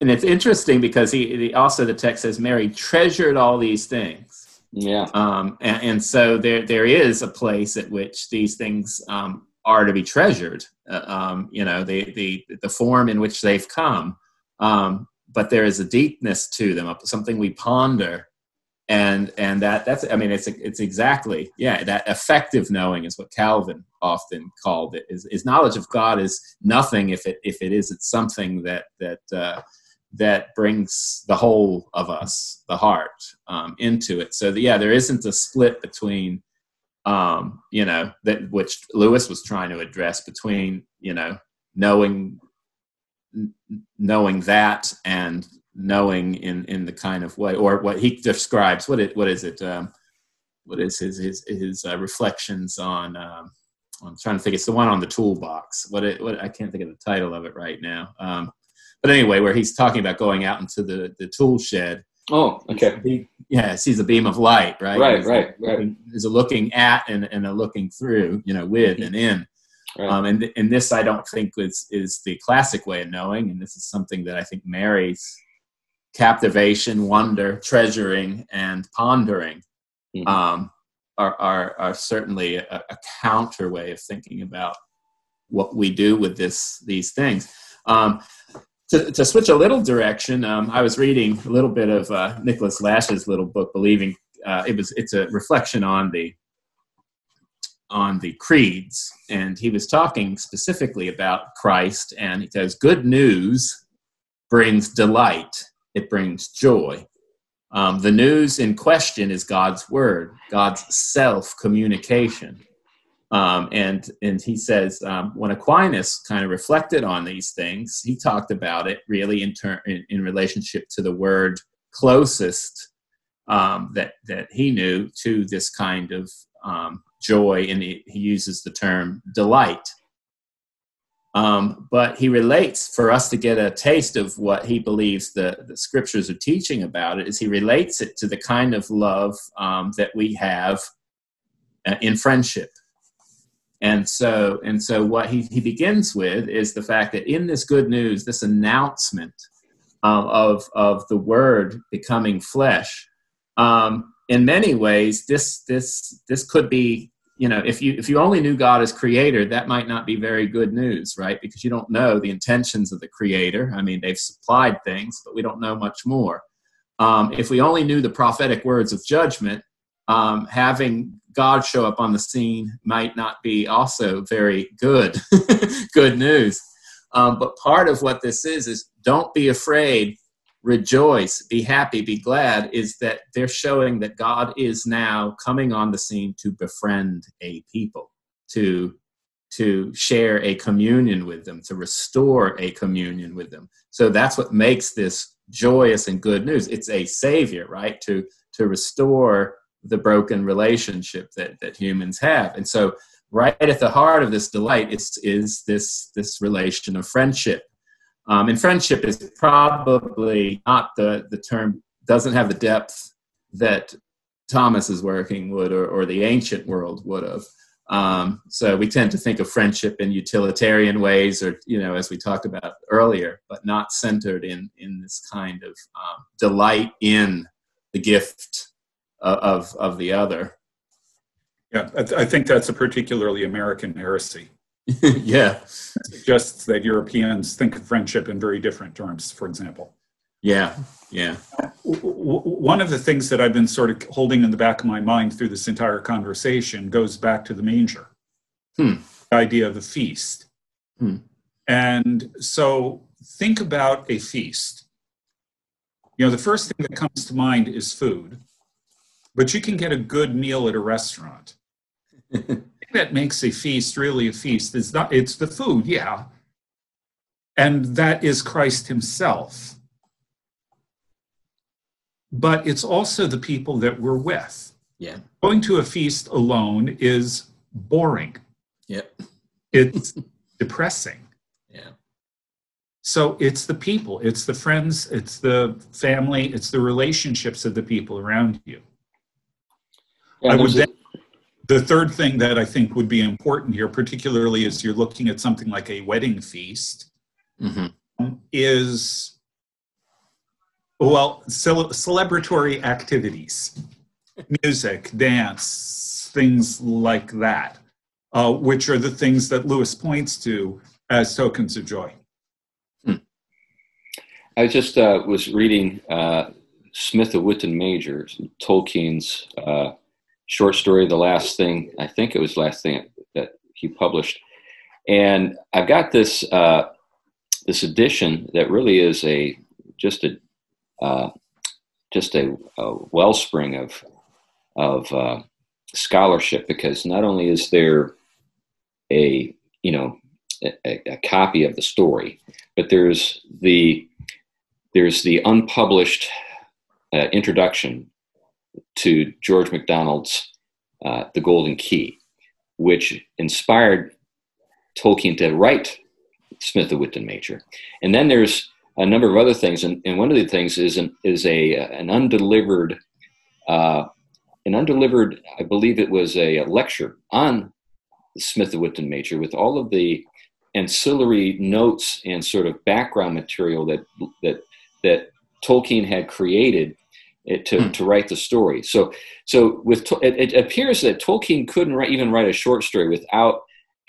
And it's interesting because he also the text says Mary treasured all these things. Yeah. And so there is a place at which these things are to be treasured. The form in which they've come, but there is a deepness to them, something we ponder, and it's exactly that effective knowing is what Calvin often called it. Is knowledge of God is nothing if it isn't something that brings the whole of us, the heart, into it. So there isn't a split between, that which Lewis was trying to address, between, knowing that and knowing in the kind of way, or what he describes. What is his reflections on? I'm trying to think. It's the one on the toolbox. What I can't think of the title of it right now. But anyway, where he's talking about going out into the tool shed. Oh, okay. He sees a beam of light, right? Right. There's a looking at and a looking through, with and in. Right. And this, I don't think, is the classic way of knowing. And this is something that I think Mary's captivation, wonder, treasuring, and pondering are certainly a counter way of thinking about what we do with these things. To switch a little direction, I was reading a little bit of Nicholas Lash's little book, Believing. It's a reflection on the creeds, and he was talking specifically about Christ, and he says, "Good news brings delight; it brings joy. The news in question is God's word, God's self-communication." And he says, when Aquinas kind of reflected on these things, he talked about it really in relationship to the word closest that he knew to this kind of joy, and he uses the term delight. But he relates, for us to get a taste of what he believes the scriptures are teaching about it, is he relates it to the kind of love that we have in friendship. And so what he begins with is the fact that in this good news, this announcement of the word becoming flesh, in many ways, this could be, if you only knew God as creator, that might not be very good news, right? Because you don't know the intentions of the creator. I mean, they've supplied things, but we don't know much more. If we only knew the prophetic words of judgment, having God show up on the scene might not be also very good news. But part of what this is don't be afraid, rejoice, be happy, be glad, is that they're showing that God is now coming on the scene to befriend a people, to share a communion with them, to restore a communion with them. So that's what makes this joyous and good news. It's a savior, right? To restore the broken relationship that humans have. And so right at the heart of this delight is this relation of friendship. And friendship is probably not the term, doesn't have the depth that Thomas's working would or the ancient world would have. So we tend to think of friendship in utilitarian ways or, as we talked about earlier, but not centered in this kind of delight in the gift of the other. Yeah, I think that's a particularly American heresy. Yeah. It suggests that Europeans think of friendship in very different terms, for example. Yeah. One of the things that I've been sort of holding in the back of my mind through this entire conversation goes back to the manger, the idea of the feast. And so think about a feast. The first thing that comes to mind is food. But you can get a good meal at a restaurant. The thing that makes a feast really a feast is not, it's the food, yeah. And that is Christ himself. but it's also the people that we're with. Yeah. Going to a feast alone is boring. Yep. It's depressing. Yeah. So it's the people, it's the friends, it's the family, it's the relationships of the people around you. Yeah, I would then, the third thing that I think would be important here, particularly as you're looking at something like a wedding feast, mm-hmm. is, well, celebratory activities, music, dance, things like that, which are the things that Lewis points to as tokens of joy. Hmm. I just was reading Smith of Wootton Major, Tolkien's short story, the last thing, I think it was last thing that he published. And I've got this this edition that really is just a wellspring of scholarship, because not only is there a copy of the story, but there's the unpublished introduction to George MacDonald's The Golden Key, which inspired Tolkien to write Smith of Wootton Major. And then there's a number of other things, and one of the things is an undelivered I believe it was a lecture on Smith of Wootton Major with all of the ancillary notes and sort of background material that Tolkien had created to write the story. So with it appears that Tolkien couldn't even write a short story without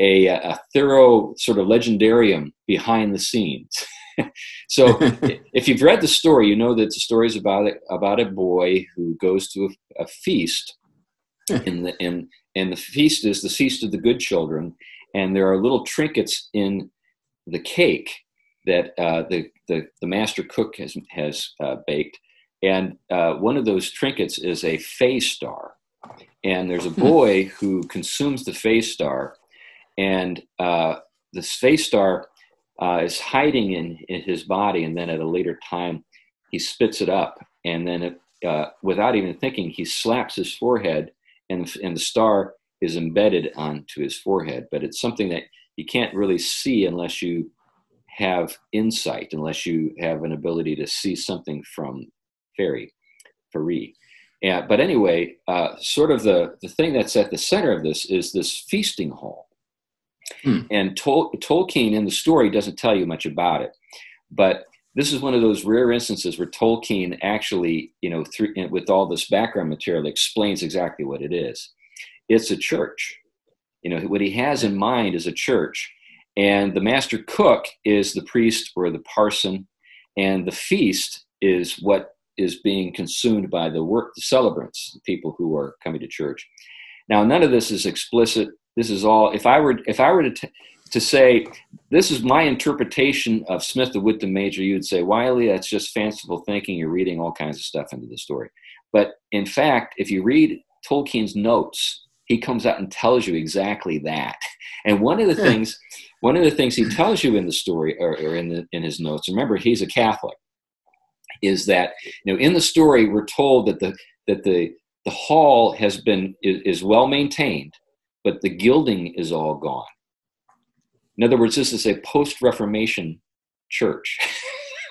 a thorough sort of legendarium behind the scenes. So if you've read the story, you know that the story is about a boy who goes to a feast, and the feast is the Feast of the Good Children, and there are little trinkets in the cake that the master cook has baked, and one of those trinkets is a Fae Star, and there's a boy who consumes the Fae Star, and the Fae Star is hiding in his body, and then at a later time, he spits it up, and then without even thinking, he slaps his forehead, and the star is embedded onto his forehead. But it's something that you can't really see unless you have insight, unless you have an ability to see something from fairy. Yeah, but anyway, sort of the thing that's at the center of this is this feasting hall. Hmm. And Tolkien in the story doesn't tell you much about it, but this is one of those rare instances where Tolkien actually, with all this background material, explains exactly what it is. It's a church. What he has in mind is a church, and the master cook is the priest or the parson, and the feast is what is being consumed by the celebrants, the people who are coming to church. Now, none of this is explicit. This is all, if I were to say, this is my interpretation of Smith of Wootton Major, you'd say, Wiley, that's just fanciful thinking. You're reading all kinds of stuff into the story. But in fact, if you read Tolkien's notes, he comes out and tells you exactly that. And one of the things he tells you in the story or in his notes, remember, he's a Catholic, is that, in the story, we're told that the hall is well maintained, but the gilding is all gone. In other words, this is a post-Reformation church.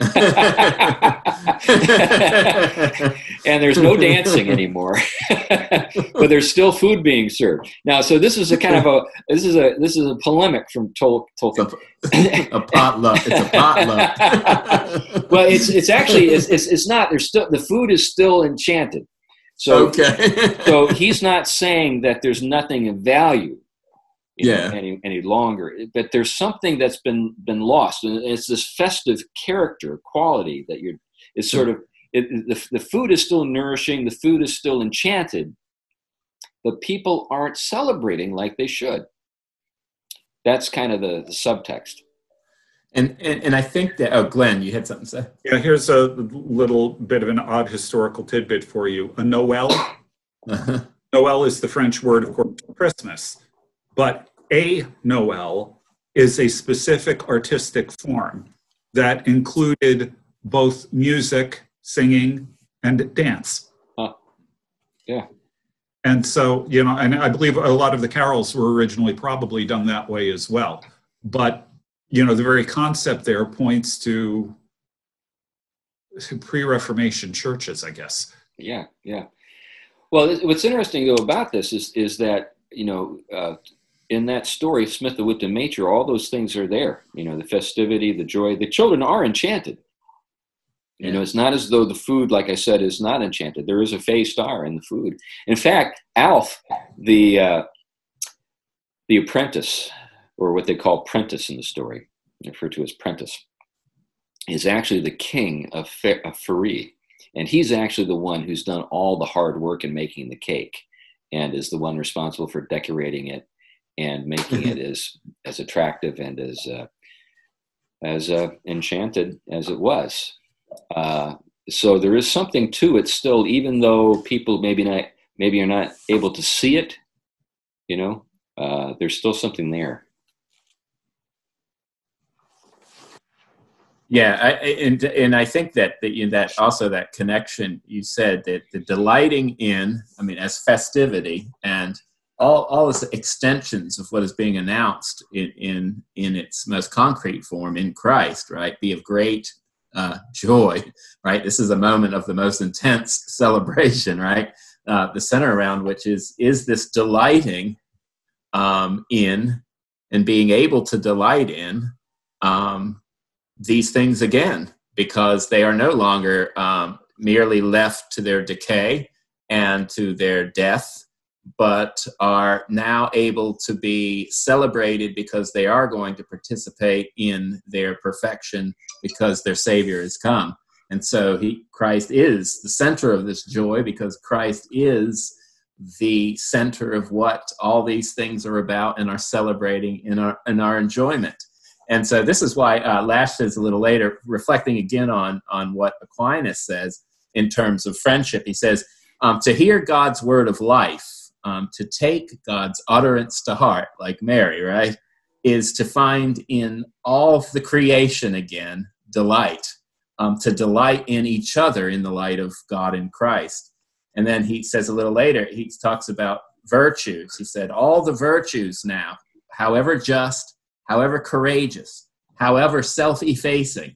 And there's no dancing anymore, but there's still food being served. Now, so this is a polemic from Tolkien. A potluck. It's a potluck. Well, it's actually not. There's still, the food is still enchanted. So, okay. So he's not saying that there's nothing of value any longer, but there's something that's been lost. And it's this festive character quality that the food is still nourishing. The food is still enchanted, but people aren't celebrating like they should. That's kind of the subtext. And I think that, Glenn, you had something to say. Yeah, here's a little bit of an odd historical tidbit for you. A Noël. Uh-huh. Noël is the French word, of course, for Christmas. But a Noël is a specific artistic form that included both music, singing, and dance. Yeah. And so, you know, and I believe a lot of the carols were originally probably done that way as well. But, you know, the very concept there points to pre-Reformation churches, I guess. Yeah, yeah. Well, what's interesting, though, about this is that, you know, in that story of Smith of Wootton Major, all those things are there. You know, the festivity, the joy. The children are enchanted. You know, it's not as though the food, like I said, is not enchanted. There is a Fae star in the food. In fact, Alf, the apprentice, or what they call Prentice in the story, referred to as Prentice, is actually the king of Faerû. And he's actually the one who's done all the hard work in making the cake and is the one responsible for decorating it and making it as attractive and as enchanted as it was. So there is something to it still, even though people maybe are not able to see it, you know, there's still something there. Yeah. And I think that connection you said, that the delighting in, I mean, as festivity and all its extensions of what is being announced in its most concrete form in Christ, right? Be of great joy, right? This is a moment of the most intense celebration, right? The center around which is this delighting in and being able to delight in these things again, because they are no longer merely left to their decay and to their death, but are now able to be celebrated because they are going to participate in their perfection because their Savior has come. And so Christ is the center of this joy, because Christ is the center of what all these things are about and are celebrating in our enjoyment. And so this is why Lash says a little later, reflecting again on what Aquinas says in terms of friendship, he says, to hear God's word of life, to take God's utterance to heart, like Mary, right, is to find in all of the creation again delight, to delight in each other in the light of God in Christ. And then he says a little later, he talks about virtues. He said, all the virtues now, however just, however courageous, however self-effacing,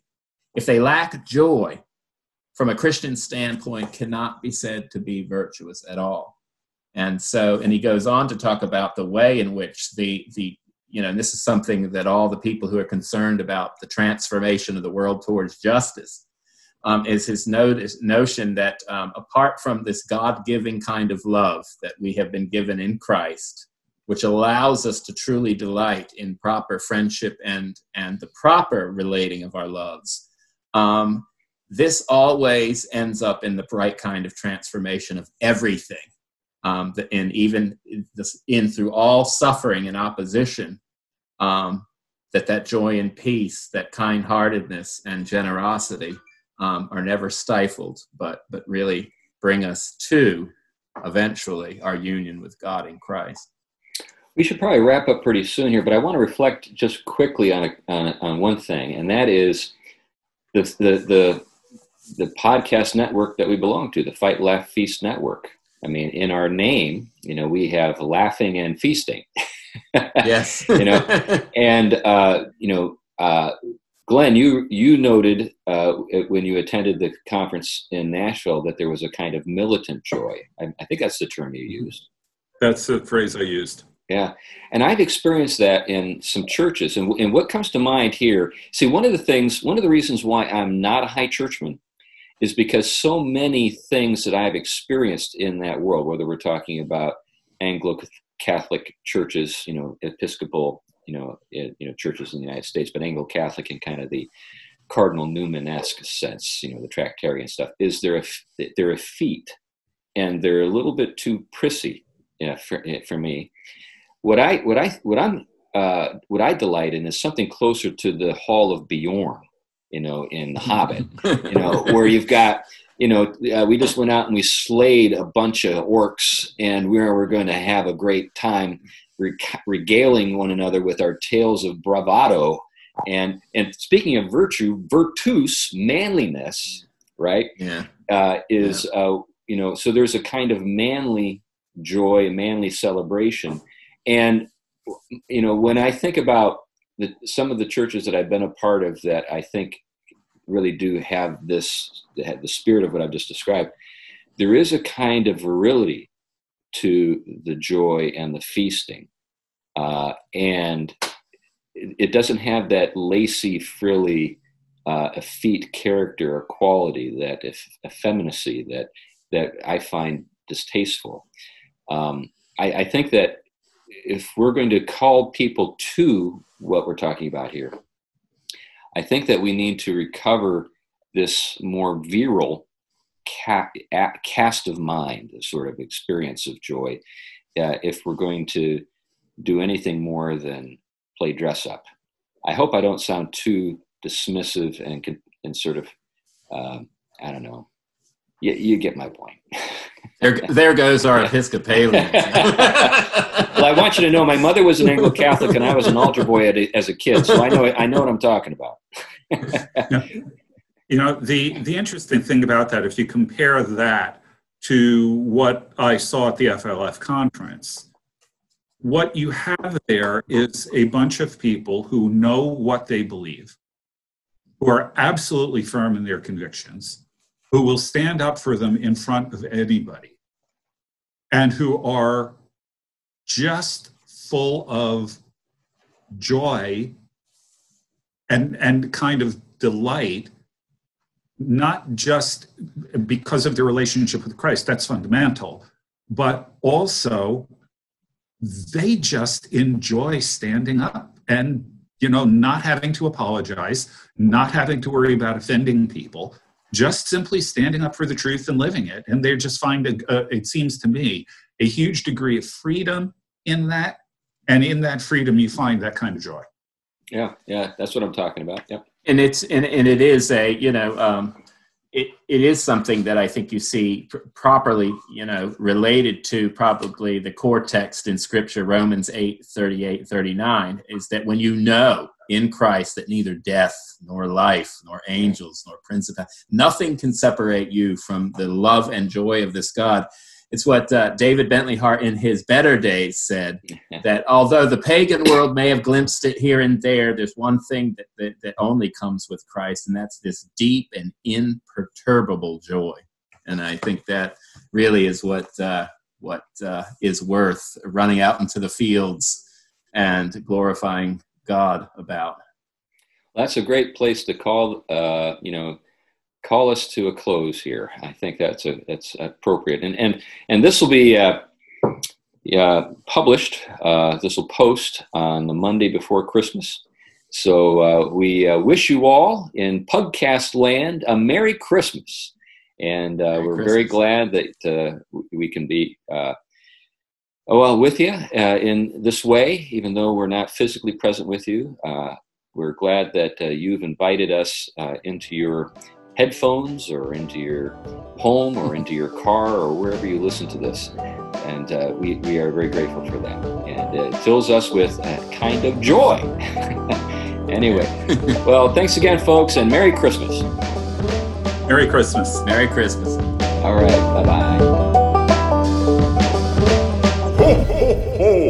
if they lack joy, from a Christian standpoint, cannot be said to be virtuous at all. And so, and he goes on to talk about the way in which the you know, and this is something that all the people who are concerned about the transformation of the world towards justice, is his notion that apart from this God-giving kind of love that we have been given in Christ, which allows us to truly delight in proper friendship and the proper relating of our loves, this always ends up in the right kind of transformation of everything. And even in through all suffering and opposition, that joy and peace, that kind-heartedness and generosity are never stifled, but really bring us to, eventually, our union with God in Christ. We should probably wrap up pretty soon here, but I want to reflect just quickly on one thing, and that is the podcast network that we belong to, the Fight, Laugh, Feast Network. I mean, in our name, you know, we have laughing and feasting. Yes. You know, and, you know, Glenn, you noted when you attended the conference in Nashville that there was a kind of militant joy. I think that's the term you used. That's the phrase I used. Yeah. And I've experienced that in some churches. And what comes to mind here, see, one of the reasons why I'm not a high churchman is because so many things that I've experienced in that world, whether we're talking about Anglo-Catholic churches, you know, Episcopal, you know, churches in the United States, but Anglo-Catholic in kind of the Cardinal Newman-esque sense, you know, the Tractarian stuff, is they're effete, and they're a little bit too prissy, you know, for me. What I delight in is something closer to the Hall of Bjorn, you know, in The Hobbit, you know, where you've got, you know, we just went out and we slayed a bunch of orcs, and we're going to have a great time regaling one another with our tales of bravado. And speaking of virtue, virtus, manliness, right? Yeah. So there's a kind of manly joy, manly celebration. And, you know, when I think about some of the churches that I've been a part of that I think really do have this, the spirit of what I've just described, there is a kind of virility to the joy and the feasting. And it doesn't have that lacy, frilly, effete character or quality, that effeminacy that I find distasteful. I think that if we're going to call people to what we're talking about here, I think that we need to recover this more virile cast of mind, a sort of experience of joy, if we're going to do anything more than play dress up. I hope I don't sound too dismissive and sort of, I don't know. You get my point. There goes our Episcopalians. Well, I want you to know my mother was an Anglo-Catholic and I was an altar boy as a kid, so I know what I'm talking about. You know, the interesting thing about that, if you compare that to what I saw at the FLF conference, what you have there is a bunch of people who know what they believe, who are absolutely firm in their convictions, who will stand up for them in front of anybody, and who are just full of joy and kind of delight, not just because of their relationship with Christ, that's fundamental, but also they just enjoy standing up and, you know, not having to apologize, not having to worry about offending people, just simply standing up for the truth and living it. And they just find, it seems to me, a huge degree of freedom in that. And in that freedom, you find that kind of joy. Yeah, that's what I'm talking about. Yep. And it is something that I think you see properly, you know, related to probably the core text in Scripture, Romans 8:38-39, is that when you know in Christ that neither death nor life nor angels nor principalities, nothing can separate you from the love and joy of this God. It's what David Bentley Hart in his better days said, that although the pagan world may have glimpsed it here and there, there's one thing that only comes with Christ, and that's this deep and imperturbable joy. And I think that really is what is worth running out into the fields and glorifying God about. That's a great place to call us to a close here. I think that's appropriate, and this will be published. This will post on the Monday before Christmas. So we wish you all in podcast land a Merry Christmas, and we're very glad that we can be with you in this way, even though we're not physically present with you. We're glad that you've invited us into your headphones or into your home or into your car or wherever you listen to this, and we are very grateful for that, and it fills us with a kind of joy. Anyway, well, thanks again, folks, and Merry Christmas. Merry Christmas. Merry Christmas. All right, bye-bye. Ho, ho, ho.